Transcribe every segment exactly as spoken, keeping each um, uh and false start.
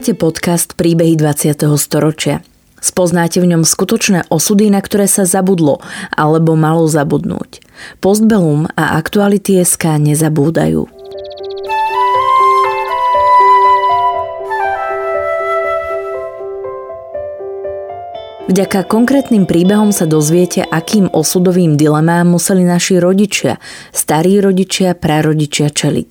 Počúvajte podcast Príbehy dvadsiateho storočia. Spoznáte v ňom skutočné osudy, na ktoré sa zabudlo alebo malo zabudnúť. Postbelum a aktuality es ká nezabúdajú. Vďaka konkrétnym príbehom sa dozviete, akým osudovým dilemám museli naši rodičia, starí rodičia, prarodičia čeliť.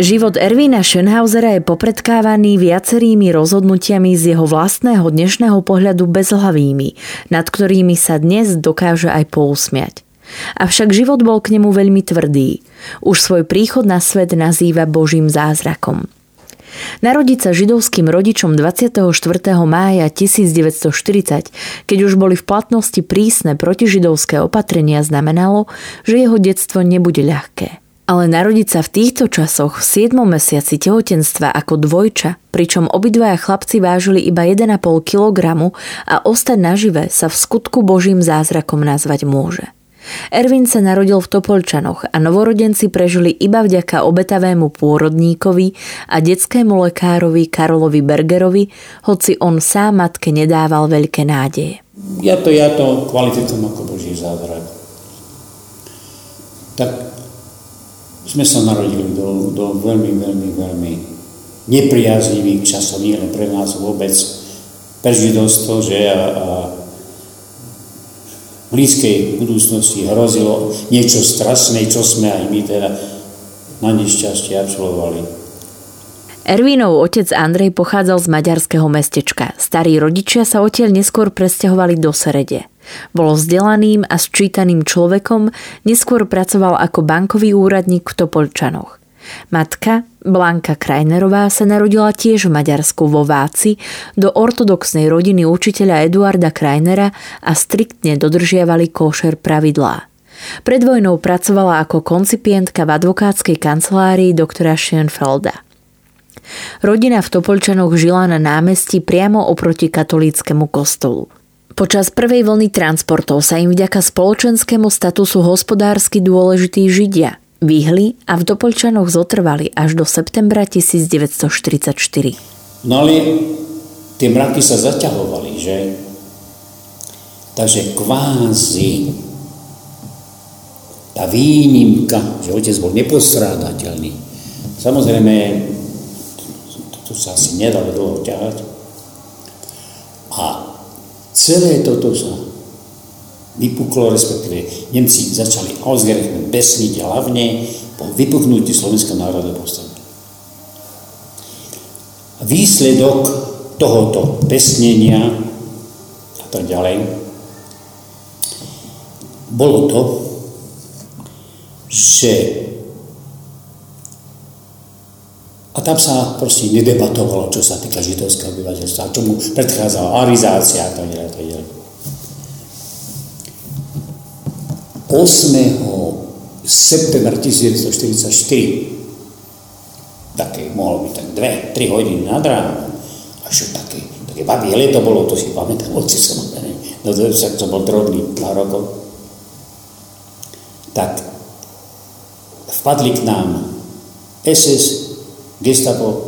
Život Ervína Schönhausera je popredkávaný viacerými rozhodnutiami z jeho vlastného dnešného pohľadu bezhlavými, nad ktorými sa dnes dokáže aj pousmiať. Avšak život bol k nemu veľmi tvrdý. Už svoj príchod na svet nazýva Božím zázrakom. Narodiť sa židovským rodičom dvadsiateho štvrtého mája tisícdeväťstoštyridsať, keď už boli v platnosti prísne protižidovské opatrenia, znamenalo, že jeho detstvo nebude ľahké. Ale narodiť sa v týchto časoch v siedmom mesiaci tehotenstva ako dvojča, pričom obidvaja chlapci vážili iba jeden a pol kilogramu a ostať nažive sa v skutku Božím zázrakom nazvať môže. Ervín sa narodil v Topoľčanoch a novorodenci prežili iba vďaka obetavému pôrodníkovi a detskému lekárovi Karolovi Bergerovi, hoci on sám matke nedával veľké nádeje. Ja to, ja to kvalifikujem ako Boží zázrak. Tak sme sa narodili do, do veľmi, veľmi, veľmi nepriaznivých časov, nie len pre nás vôbec, pre židovstvo, že a, a v blízkej budúcnosti hrozilo niečo strašné, čo sme aj my teda na nešťastie absolvovali. Ervínov otec Andrej pochádzal z maďarského mestečka. Starí rodičia sa odtiaľ neskôr presťahovali do Serede. Bol vzdelaným a sčítaným človekom, neskôr pracoval ako bankový úradník v Topoľčanoch. Matka, Blanka Krainerová, sa narodila tiež v Maďarsku vo Váci do ortodoxnej rodiny učiteľa Eduarda Krainera a striktne dodržiavali košer pravidlá. Pred vojnou pracovala ako koncipientka v advokátskej kancelárii doktora Schönfelda. Rodina v Topoľčanoch žila na námestí priamo oproti katolíckemu kostolu. Počas prvej vlny transportov sa im vďaka spoločenskému statusu hospodársky dôležití Židia vyhli a v Topoľčanoch zotrvali až do septembra tisícdeväťstoštyridsaťštyri. No ale tie mraky sa zaťahovali, že? Takže kvázi tá výnimka, že otec bol nepostrádateľný. Samozrejme, to sa asi nedalo dlho ťahať. A celé toto sa vypuklo, respektíve Nemci začali ausgerechne besniť, hlavne po vypuknutí Slovenského národného povstania. Výsledok tohoto besnenia a tak ďalej bolo to, že a tam sa proste nedebatovalo, čo sa týka židovského obyvateľstva, čomu predchádzala arizácia a tak ďalej, tak ďalej. ôsmeho septembra tisícdeväťstoštyridsaťštyri, také mohlo byť tak dve tri hodiny nad ránom, až také, také babie leto bolo, to si pamätám, oci som, no to, to bol drobný pár rokov, tak vpadli k nám es es, gestapo,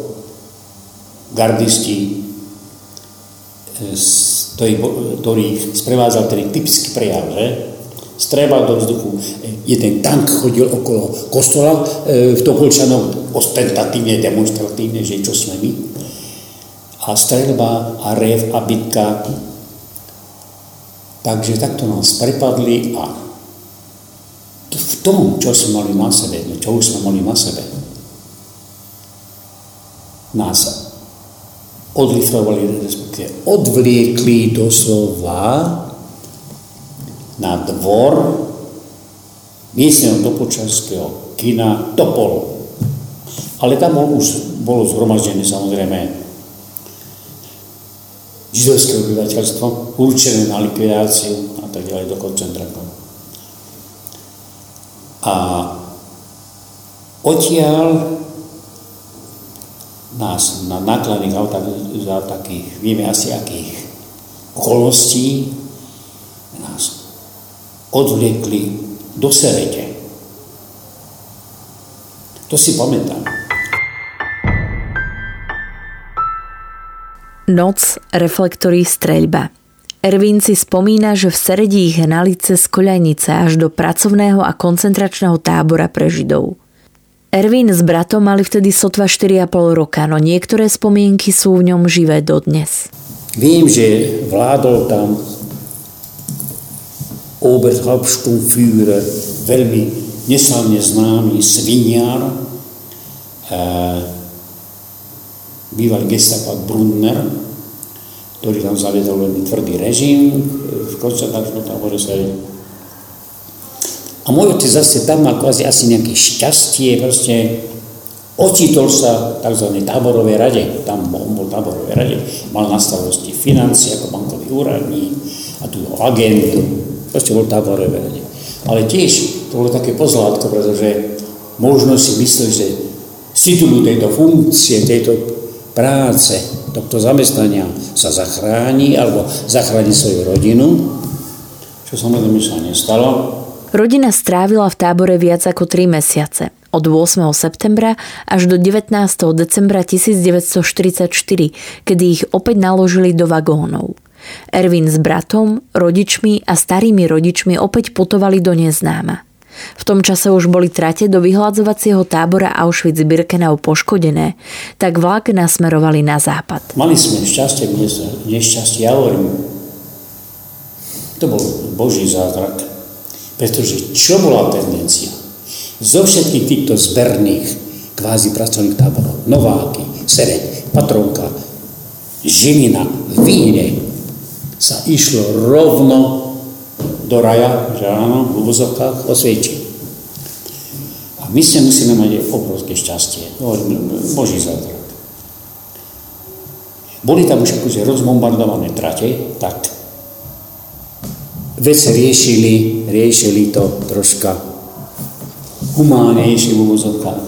gardisti, ktorý sprevádzal ten typický prejav, že? Streba do vzduchu. Jeden tank chodil okolo kostola v Topoľčanoch, ostentatívne, demonstratívne, že čo sme my. A strelba, a rev, a bitka. Takže takto nás prepadli a v tom, čo sme mali na sebe, čo už sme mali na sebe, nás odlifrovali, respektíve odvliekli doslova na dvor miestneho topoľčanského kina Topol. Ale tam už bolo zhromaždené samozrejme židovské obyvateľstvo, určené na likvidáciu a tak ďalej do koncentrákov. A odtiaľ nás na nákladných autách za takých, vieme asi akých okolností, nás odvliekli do Serede. To si pamätám. Noc, reflektory, streľba. Ervín si spomína, že v Seredi ich hnali cez Koľajnice až do pracovného a koncentračného tábora pre Židov. Ervín s bratom mali vtedy sotva štyri a pol roka, no niektoré spomienky sú v ňom živé dodnes. Viem, že vládol tam Oberhauptsturmführer, veľmi neslávne známy sviniar, bývalý gestapák Brunner, ktorý tam zaviedol veľmi tvrdý režim v koncentračnom tábore Sereď. A môj otec zase tam mal kvázi asi nejaké šťastie, proste ocitol sa tzv. Táborovej rade, tam bol táborovej rade, mal na starosti financie ako bankový úradník a tu agentu, proste bol táborovej rade. Ale tiež to bolo také pozlátko, pretože možno si myslel, že z titulu tejto funkcie, tejto práce, tohto zamestnania sa zachráni alebo zachráni svoju rodinu, čo samozrejme sa nestalo. Rodina strávila v tábore viac ako tri mesiace, od ôsmeho septembra až do devätnásteho decembra devätnásťstoštyridsaťštyri, kedy ich opäť naložili do vagónov. Ervín s bratom, rodičmi a starými rodičmi opäť putovali do neznáma. V tom čase už boli trate do vyhľadzovacieho tábora Auschwitz-Birkenau poškodené, tak vlak nasmerovali na západ. Mali sme šťastie, nešťastie, ja hovorím, to bol Boží zázrak. Pretože čo bola tendencia? Zo všetkých týchto zberných kvázi pracovných táborov, Nováky, Sereď, Patronka, Žilina, Vídeň, sa išlo rovno do raja, že áno, v uvozovkách osviečí. A my sa musíme mať obrovské šťastie. Boží zázrak. Boli tam už akože rozbombardované trate, tak Väci riešili, riešili to troška humánejšie v úvodzovkách.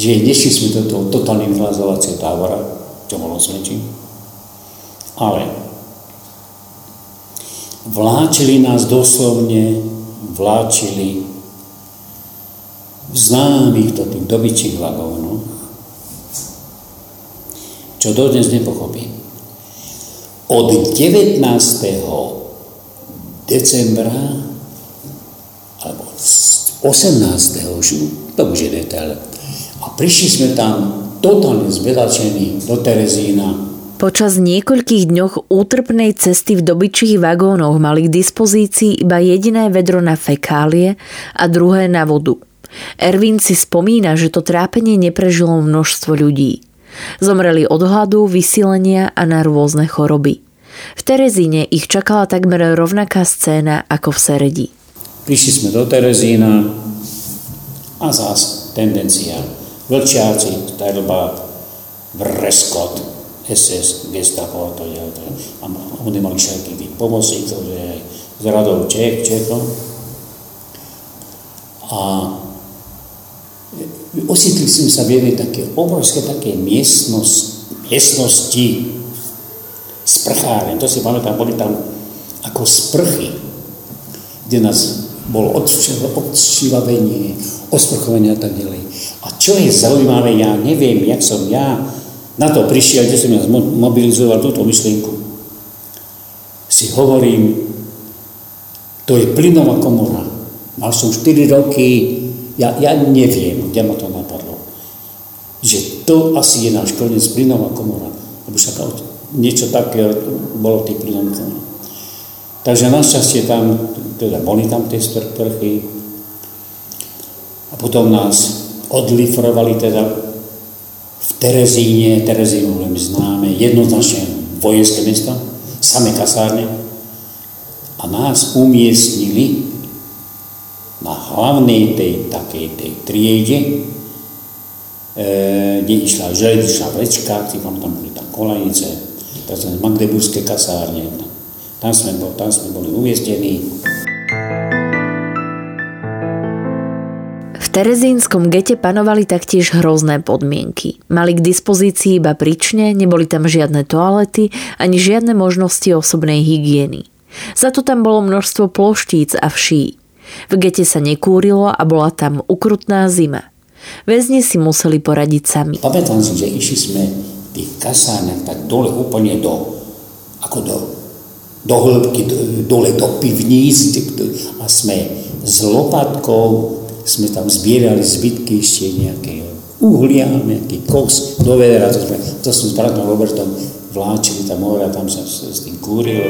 Že nešli sme do toho totálne vyhľadzovacieho tábora, čo bolo smečím, ale vláčili nás doslovne, vláčili v známych do tých dobyčích vagónoch, čo dodnes nepochopím. Od devätnásteho decembra, alebo osemnásteho už, to už je detail. A prišli sme tam totálne zbedačení do Terezína. Počas niekoľkých dňoch útrpnej cesty v dobyčích vagónoch mali k dispozícii iba jediné vedro na fekálie a druhé na vodu. Ervín si spomína, že to trápenie neprežilo množstvo ľudí. Zomreli od hladu, vysílenia a na rôzne choroby. V Terezíne ich čakala takmer rovnaká scéna ako v Seredi. Prišli sme do Terezína a zás tendencia. Vlčiaci, strelba, vreskot, es es, gestapo, to je to. A oni mali všetkých pomocníkov, že aj z radov Čech, Čechov. A osítli sme sa v jednej také obrovské také miestnosti, miestnosti sprcháren, to si pamätám, boli tam ako sprchy, kde nás bolo odšivavenie, osprchovanie a tak ďalej. A čo je zaujímavé, ja neviem, jak som ja na to prišiel, kde som ja mobilizoval túto myšlienku. Si hovorím, to je plynová komora. Mal som štyri roky, ja, ja neviem, kde ma to napadlo. Že to asi je náš koniec, plynová komora. Aby však niečo také bolo v tej prílomkách. Takže našťastie tam, teda boli tam tie sprchy a potom nás odlifrovali teda v Terezíne, Terezínu veľmi známe, jednoznačne vojenské mesto, samé kasárne a nás umiestnili na hlavnej tej takej tej triede neišla železničná vlečka, tam boli tam kolejnice, tzv. Magdeburské kasárne, tam sme, bol, tam sme boli uviesdení. V terezínskom gete panovali taktiež hrozné podmienky. Mali k dispozícii iba prične, neboli tam žiadne toalety ani žiadne možnosti osobnej hygieny. Za to tam bolo množstvo ploštíc a vší. V gete sa nekúrilo a bola tam ukrutná zima. Väzni si museli poradiť sami. Pamätám si, že išli sme v tých kasárnach tak dole úplne do, ako do, do hĺbky, dole do pivníc a sme s lopatkou sme tam zbierali zbytky ešte nejakého uhlia, nejaký koks do vedera, to sme, to sme s bratom Robertom vláčili tam hore a tam sa s tým kúrilo.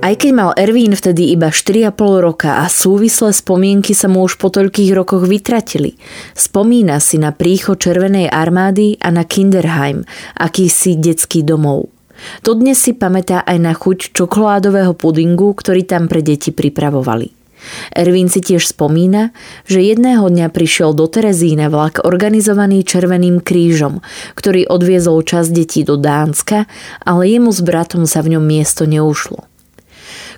Aj keď mal Ervín vtedy iba štyri a pol roka a súvislé spomienky sa mu už po toľkých rokoch vytratili, spomína si na príchod Červenej armády a na Kinderheim, akýsi detský domov. Dodnes si pamätá aj na chuť čokoládového pudingu, ktorý tam pre deti pripravovali. Ervín si tiež spomína, že jedného dňa prišiel do Terezína vlak organizovaný Červeným krížom, ktorý odviezol časť detí do Dánska, ale jemu s bratom sa v ňom miesto neušlo.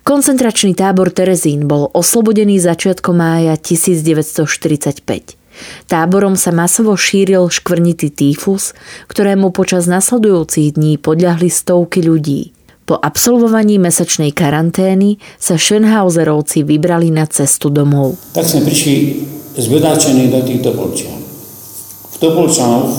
Koncentračný tábor Terezín bol oslobodený začiatkom mája devätnásťstoštyridsaťpäť. Táborom sa masovo šíril škvrnitý týfus, ktorému počas nasledujúcich dní podľahli stovky ľudí. Po absolvovaní mesačnej karantény sa Schönhauserovci vybrali na cestu domov. Tak sme prišli zbedáčení do tých Topoľčan. V Topoľčanoch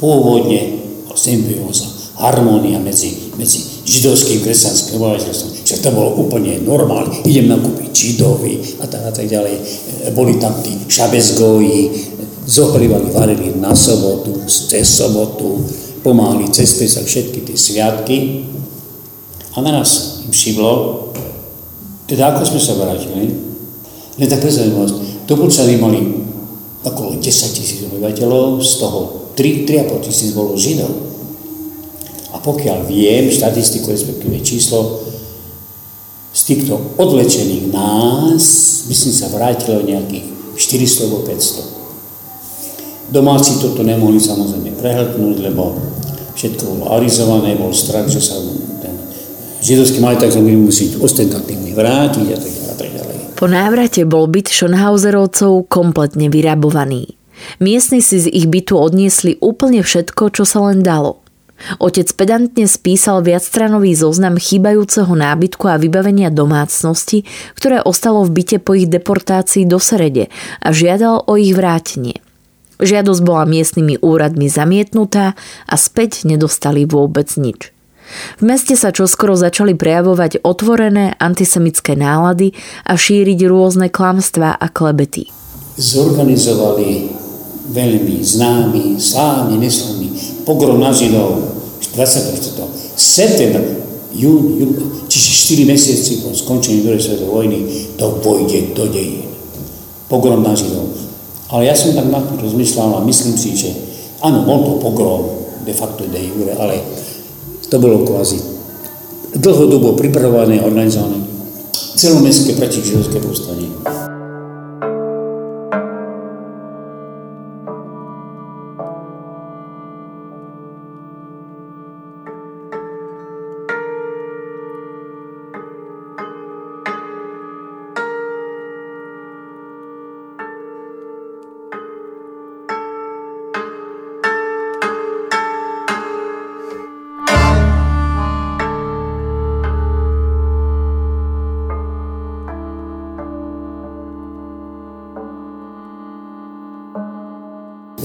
pôvodne symbióza, harmónia medzi, medzi židovským, kresťanským obyvateľstvom. Čiže to bolo úplne normálne. Idem nakúpiť židovi a tak, a tak ďalej. Boli tam tí šabezgoji, zohrievali, varili na sobotu, cez sobotu, pomáhali cez Pesach všetky tie sviatky. A na nás im šiblo. Teda ako sme sa vrátili? Len tak predstavujeme, Topoľčany mali okolo desať tisíc obyvateľov, z toho tri až tri a pol tisíc bolo židov. A pokiaľ viem, štatistiku, respektíve číslo, z týchto odlečených nás, myslím, sa vrátilo nejakých štyristo alebo päťsto. Domáci toto nemohli samozrejme prehltnúť, lebo všetko bolo arizované, bol strach, že sa ten židovský majetok sa budú musieť ostentatívne vrátiť a tak ďalej, a tak ďalej. Po návrate bol byt Schönhauserovcov kompletne vyrabovaný. Miestni si z ich bytu odniesli úplne všetko, čo sa len dalo. Otec pedantne spísal viacstranový zoznam chýbajúceho nábytku a vybavenia domácnosti, ktoré ostalo v byte po ich deportácii do Serede a žiadal o ich vrátenie. Žiadosť bola miestnymi úradmi zamietnutá a späť nedostali vôbec nič. V meste sa čoskoro začali prejavovať otvorené antisemické nálady a šíriť rôzne klamstvá a klebety. Zorganizovali veľmi známy, slávny, neslavný pogrom na Židov dvadsiateho štvrtého septembra, jún, jún, čiže štyri mesiaci po skončení druhej svetovej vojny, to vojde do dejín. Pogrom na Židov. Ale ja som tak na to rozmýšľal a myslím si, že áno, bol to pogrom, de facto de jure, ale to bolo kvázi dlhodobo pripravované, organizované celomestské protižidovské povstanie.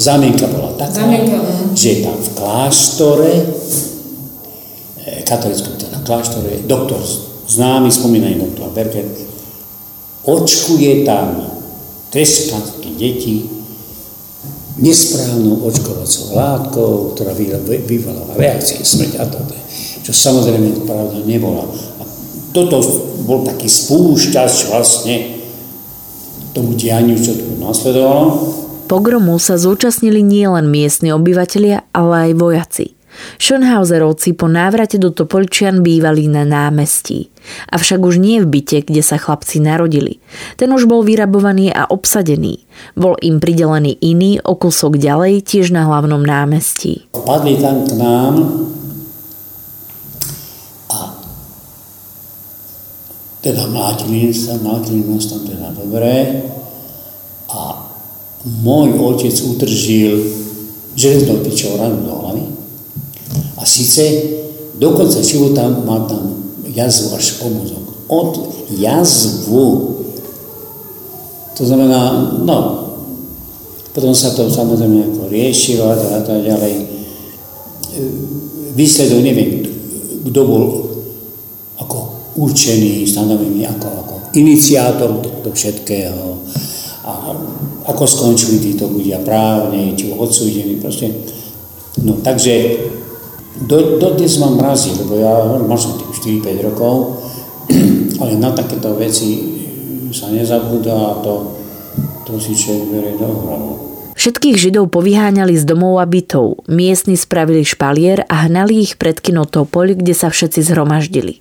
Zámienka bola taká, že tam v kláštore, katolíckom teda kláštore, doktor známy, spomínaný doktor Berger, očkuje tam kresťanské deti nesprávnou očkovacou látkou, ktorá vyvolala reakcie, smrť a toto, čo samozrejme pravda nebola. A toto bol taký spúšťač vlastne tomu dianiu, čo tu nasledovalo. Pogromu sa zúčastnili nielen miestni obyvatelia, ale aj vojaci. Schönhauserovci po návrate do Topoľčian bývali na námestí. Avšak už nie v byte, kde sa chlapci narodili. Ten už bol vyrabovaný a obsadený. Bol im pridelený iný, o kúsok ďalej, tiež na hlavnom námestí. Padli tam k nám a teda mlátili sa, mlátili nás tam teda dobre a môj otec utržil železnou tyčou ranu do hlavy. A síce do konca života mal tam jazvu až pomozok. Od jazvu. To znamená, no, potom sa to samozrejme ako riešilo a tak teda ďalej. Výsledok neviem, kto bol ako určený, stanovený ako, ako iniciátor tohto všetkého. A ako skončili títo ľudia právne, či odsúdení, proste. No, takže Do, dodnes mám mrazí, lebo ja mal som tým štyri päť rokov, ale na takéto veci sa nezabúda a to, to si človek berie do hlavu. Všetkých Židov povyháňali z domov a bytov, miestni spravili špalier a hnali ich pred kino Topoľ, kde sa všetci zhromaždili.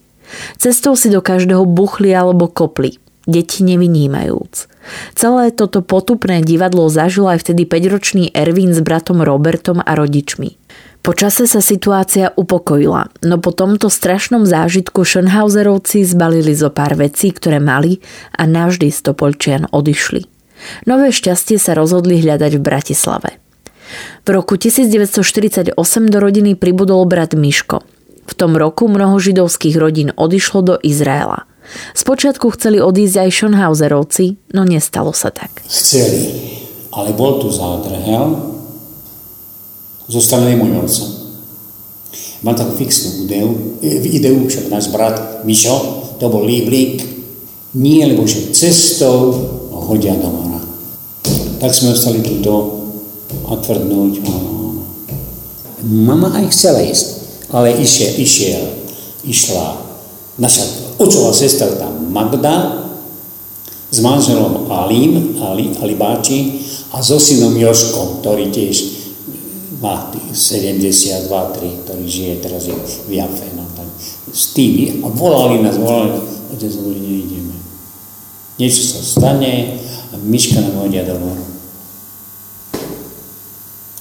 Cestou si do každého buchli alebo kopli, deti nevynímajúc. Celé toto potupné divadlo zažil aj vtedy päťročný Ervín s bratom Robertom a rodičmi. Po čase sa situácia upokojila, no po tomto strašnom zážitku Schönhauserovci zbalili zo pár vecí, ktoré mali a navždy z Topoľčian odišli. Nové šťastie sa rozhodli hľadať v Bratislave. V roku devätnásťstoštyridsaťosem do rodiny pribudol brat Miško. V tom roku mnoho židovských rodín odišlo do Izraela. Spočiatku chceli odísť aj Schönhauserovci, no nestalo sa tak. Chceli, ale bol tu zádrhel zo strany môjho otca. Mám takú fixnú ideu, ideu, však náš brat Mišo, to bol líblík, nie, lebo že cestou hodia do mora. Tak sme ostali tuto a tvrdnúť. Mama aj chcela ísť, ale išiel, išiel, išla naša otcová sestra, tá Magda, s manželom Alim, Ali, Ali Baci a so synom Jožkom, ktorý tiež má sedemdesiatdva, tri, ktorý žije teraz je v Jafe. No, s tými, a volali nás, volali, otec hovorí, nejdeme. Niečo sa stane a Miška nám hodia do mora.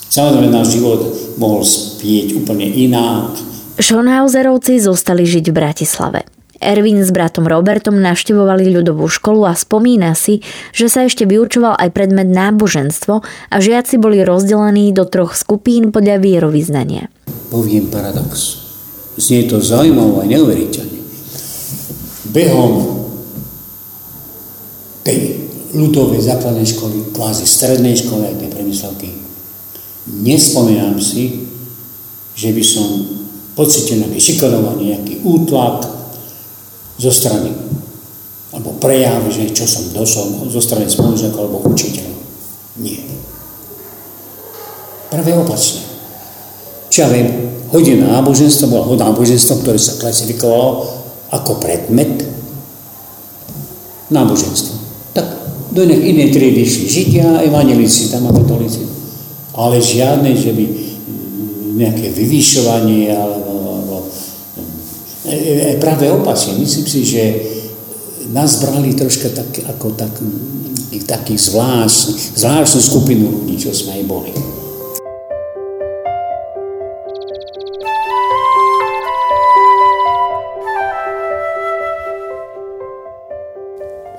Samozrejme, náš život mohol spieť úplne inak. Schönhauserovci zostali žiť v Bratislave. Ervín s bratom Robertom navštevovali ľudovú školu a spomína si, že sa ešte vyučoval aj predmet náboženstvo a žiaci boli rozdelení do troch skupín podľa vierovyznania. Poviem paradox. Znie to zaujímavé a neuveriteľné. Behom tej ľudovej základnej školy, kvázi strednej škole, aj tej Premyslovky, nespomínam si, že by som pocítil nejaký šikanovaný, nejaký útlak zo strany, alebo prejav, že čo som došol, zo strany spolužiaka alebo učiteľa. Nie. Práve opačne. Čo ja viem, hodina náboženstva bola hodina náboženstva, ktoré sa klasifikovalo ako predmet náboženstva. Tak do inej triedy šli Židia, evanjelici, tam a katolíci. Ale žiadne, že by nejaké vyvyšovanie alebo práve opačne, myslím si, že nás brali troška tak, ako tak, taký zvláštny, zvláštnu skupinu ľudí, čo sme aj boli.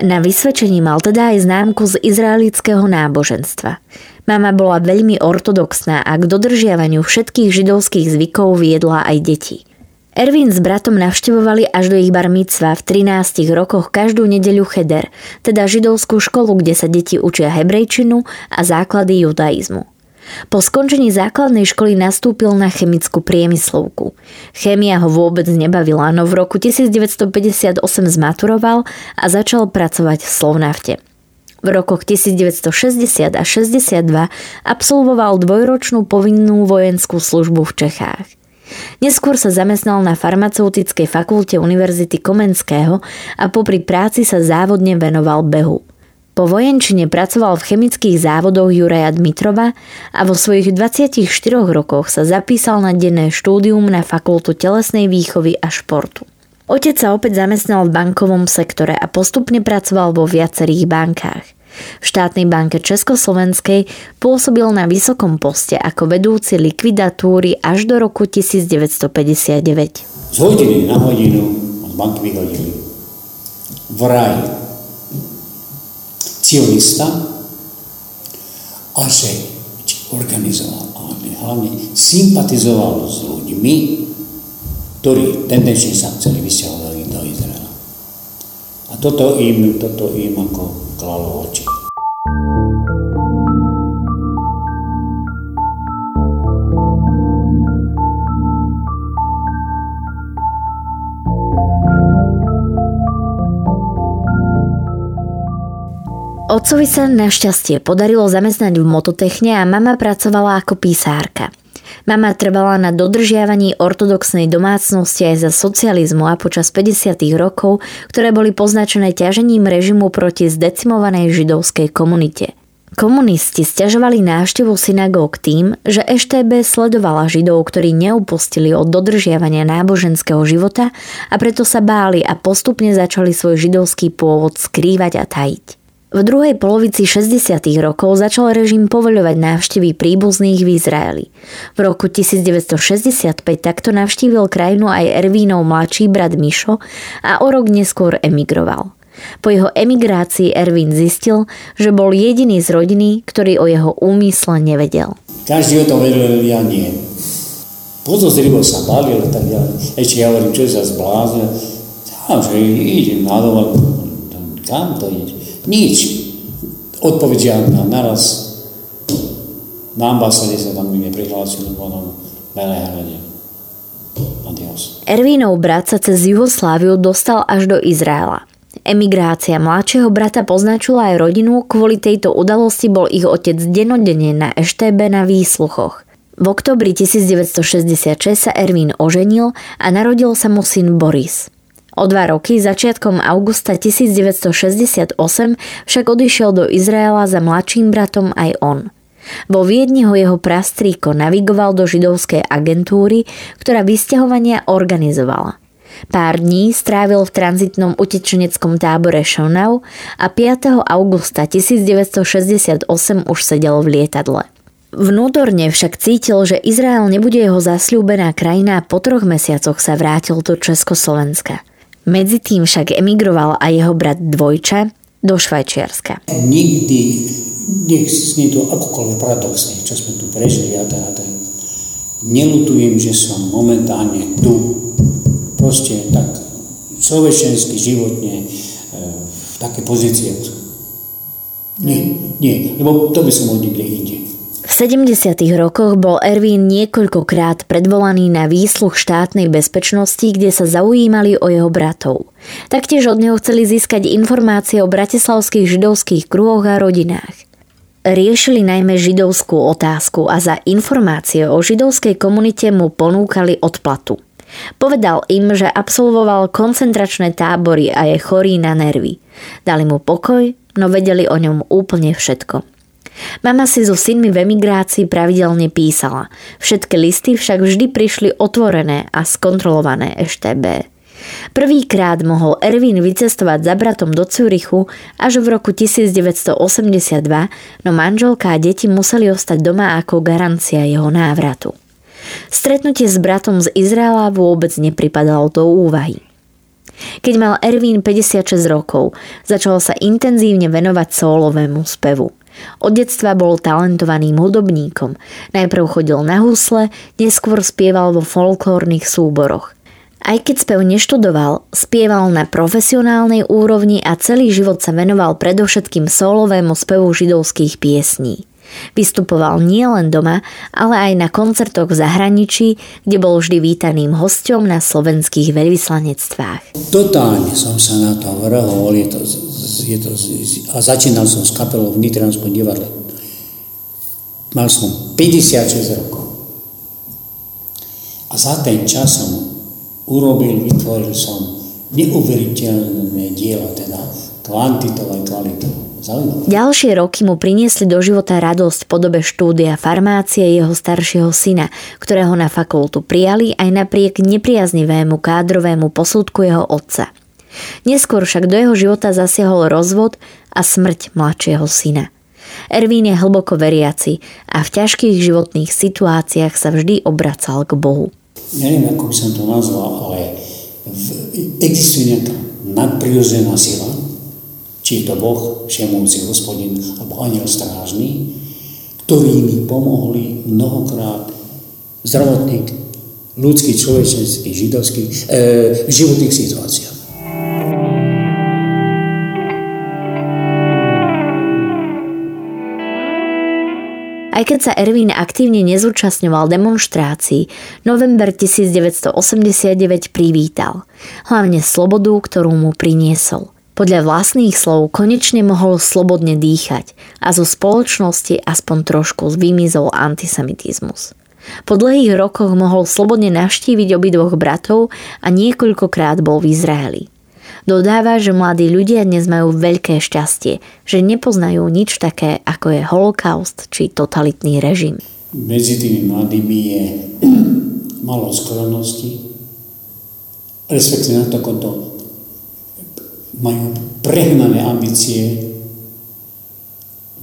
Na vysvedčení mal teda aj známku z izraelického náboženstva. Mama bola veľmi ortodoxná a k dodržiavaniu všetkých židovských zvykov viedla aj deti. Ervín s bratom navštevovali až do ich bar micva v trinástich rokoch každú nedeľu cheder, teda židovskú školu, kde sa deti učia hebrejčinu a základy judaizmu. Po skončení základnej školy nastúpil na chemickú priemyslovku. Chémia ho vôbec nebavila, no v roku devätnásťstopäťdesiatosem zmaturoval a začal pracovať v Slovnafte. V rokoch devätnásťstošesťdesiat a šesťdesiatdva absolvoval dvojročnú povinnú vojenskú službu v Čechách. Neskôr sa zamestnal na farmaceutickej fakulte Univerzity Komenského a popri práci sa závodne venoval behu. Po vojenčine pracoval v chemických závodoch Juraja Dmitrova a vo svojich dvadsiatich štyroch rokoch sa zapísal na denné štúdium na Fakultu telesnej výchovy a športu. Otec sa opäť zamestnal v bankovom sektore a postupne pracoval vo viacerých bankách. V štátnej banke Československej pôsobil na vysokom poste ako vedúci likvidatúry až do roku devätnásťstopäťdesiatdeväť. Z hodiny na hodinu od banky vyhodili. Vraj cionista a že organizoval, ale hlavne sympatizoval s ľuďmi, ktorí tendenčne sa chceli vysťahovať do Izraela. A toto im, toto im ako klalo oči. Otcovi sa našťastie podarilo zamestnať v mototechne a mama pracovala ako písárka. Mama trvala na dodržiavaní ortodoxnej domácnosti aj za socializmu a počas päťdesiatych rokov, ktoré boli poznačené ťažením režimu proti zdecimovanej židovskej komunite. Komunisti sťažovali návštevu synagóg tým, že ŠtB sledovala Židov, ktorí neupustili od dodržiavania náboženského života a preto sa báli a postupne začali svoj židovský pôvod skrývať a tajiť. V druhej polovici šesťdesiatych rokov začal režim povoľovať návštevy príbuzných v Izraeli. V roku devätnásťstošesťdesiatpäť takto navštívil krajinu aj Ervínov mladší brat Mišo a o rok neskôr emigroval. Po jeho emigrácii Ervín zistil, že bol jediný z rodiny, ktorý o jeho úmysle nevedel. Každý o tom vedel, ja nie. Podozrivo sa bavil a tak ďalej. Ešte ja hovorím, čo sa zbláznil. Takže idem na doma. Kam to ideš? Nič. Odpoveď žiadna. Naraz na ambasáde sa tam mi neprihlásil v onom Belehrade. Adios. Ervínov brat sa cez Juhosláviu dostal až do Izraela. Emigrácia mladšieho brata poznačila aj rodinu, kvôli tejto udalosti bol ich otec denodenne na ŠtB na výsluchoch. V októbri devätnásťstošesťdesiatšesť sa Ervín oženil a narodil sa mu syn Boris. O dva roky, začiatkom augusta devätnásťstošesťdesiatosem, však odišiel do Izraela za mladším bratom aj on. Vo Viedni ho jeho prastrýko navigoval do židovskej agentúry, ktorá vysťahovania organizovala. Pár dní strávil v tranzitnom utečeneckom tábore Šonau a piateho augusta devätnásťstošesťdesiatosem už sedel v lietadle. Vnútorne však cítil, že Izrael nebude jeho zasľúbená krajina a po troch mesiacoch sa vrátil do Československa. Medzi tým však emigroval aj jeho brat dvojča do Švajčiarska. Nikdy, nech znie to akokoľvek paradoxne, čo sme tu prežili a teda, teda, neľutujem, že som momentálne tu. Proste tak človečensky, životne, v také pozície. Nie, nie, lebo to by som od nikde inde. V sedemdesiatych rokoch bol Ervín niekoľkokrát predvolaný na výsluh štátnej bezpečnosti, kde sa zaujímali o jeho bratov. Taktiež od neho chceli získať informácie o bratislavských židovských kruhoch a rodinách. Riešili najmä židovskú otázku a za informácie o židovskej komunite mu ponúkali odplatu. Povedal im, že absolvoval koncentračné tábory a je chorý na nervy. Dali mu pokoj, no vedeli o ňom úplne všetko. Mama si so synmi v emigrácii pravidelne písala. Všetky listy však vždy prišli otvorené a skontrolované ŠtB. Prvýkrát mohol Ervín vycestovať za bratom do Cürichu až v roku devätnásťstoosemdesiatdva, no manželka a deti museli ostať doma ako garancia jeho návratu. Stretnutie s bratom z Izraela vôbec nepripadalo do úvahy. Keď mal Ervín päťdesiatšesť rokov, začal sa intenzívne venovať sólovému spevu. Od detstva bol talentovaným hudobníkom. Najprv chodil na husle, neskôr spieval vo folklórnych súboroch. Aj keď spev neštudoval, spieval na profesionálnej úrovni a celý život sa venoval predovšetkým sólovému spevu židovských piesní. Vystupoval nielen doma, ale aj na koncertoch v zahraničí, kde bol vždy vítaným hosťom na slovenských veľvyslanectvách. Totálne som sa na to vrhol, je to, je to, a začínal som s kapelou v Nitrianskom divadle. Mal som päťdesiatšesť rokov. A za ten čas som urobil, vytvoril som neuveriteľné diela, teda kvantitové, kvalitové. zaujímavé. Ďalšie roky mu priniesli do života radosť v podobe štúdia farmácie jeho staršieho syna, ktorého na fakultu prijali aj napriek nepriaznivému kádrovému posudku jeho otca. Neskôr však do jeho života zasiahol rozvod a smrť mladšieho syna. Ervín je hlboko veriaci a v ťažkých životných situáciách sa vždy obracal k Bohu. Neviem, ako by som to nazval, ale existuje nejaká nadprirodzená sila, či je to Boh, všemovci Hospodin alebo aniel strážny, ktorí mi pomohli mnohokrát zdravotník, ľudský, človečenský, židovský, e, v životných situáciách. Aj keď sa Ervín aktívne nezúčastňoval demonštrácií, november devätnásť osemdesiatdeväť privítal, hlavne slobodu, ktorú mu priniesol. Podľa vlastných slov konečne mohol slobodne dýchať a zo spoločnosti aspoň trošku vymizol antisemitizmus. Po dlhých rokoch mohol slobodne navštíviť obidvoch bratov a niekoľkokrát bol v Izraeli. Dodáva, že mladí ľudia dnes majú veľké šťastie, že nepoznajú nič také, ako je holokaust či totalitný režim. Medzi tými mladými je malo skromnosti, respektíve na takomto majú prehnané ambície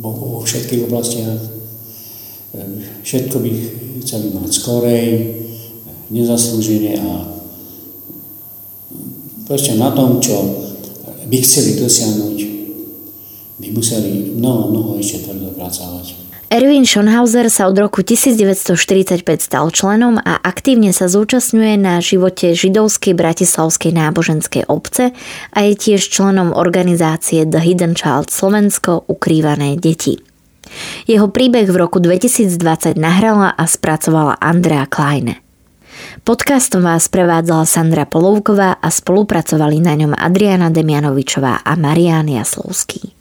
vo všetkých oblastiach. Všetko by chceli mať skorej, nezaslúžené a proste na tom, čo by chceli dosiahnuť, by museli mnoho, mnoho ešte tvrdo pracovať. Ervín Schönhauser sa od roku devätnásť štyridsaťpäť stal členom a aktívne sa zúčastňuje na živote židovskej bratislavskej náboženskej obce a je tiež členom organizácie The Hidden Child Slovensko – Ukrývané deti. Jeho príbeh v roku dvetisícdvadsať nahrala a spracovala Andrea Kleine. Podcastom vás prevádzala Sandra Polovková a spolupracovali na ňom Adriana Demianovičová a Marián Jaslovský.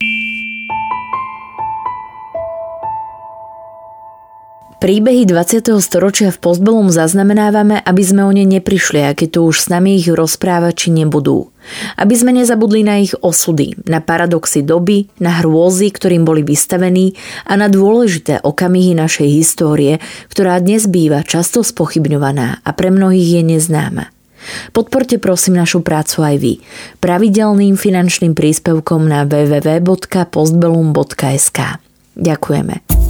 Príbehy dvadsiateho storočia v Postbelum zaznamenávame, aby sme o ne neprišli, aké tu už s nami ich rozprávači nebudú. Aby sme nezabudli na ich osudy, na paradoxy doby, na hrôzy, ktorým boli vystavení a na dôležité okamihy našej histórie, ktorá dnes býva často spochybňovaná a pre mnohých je neznáma. Podporte prosím našu prácu aj vy pravidelným finančným príspevkom na w w w bodka postbelum bodka es ká. Ďakujeme.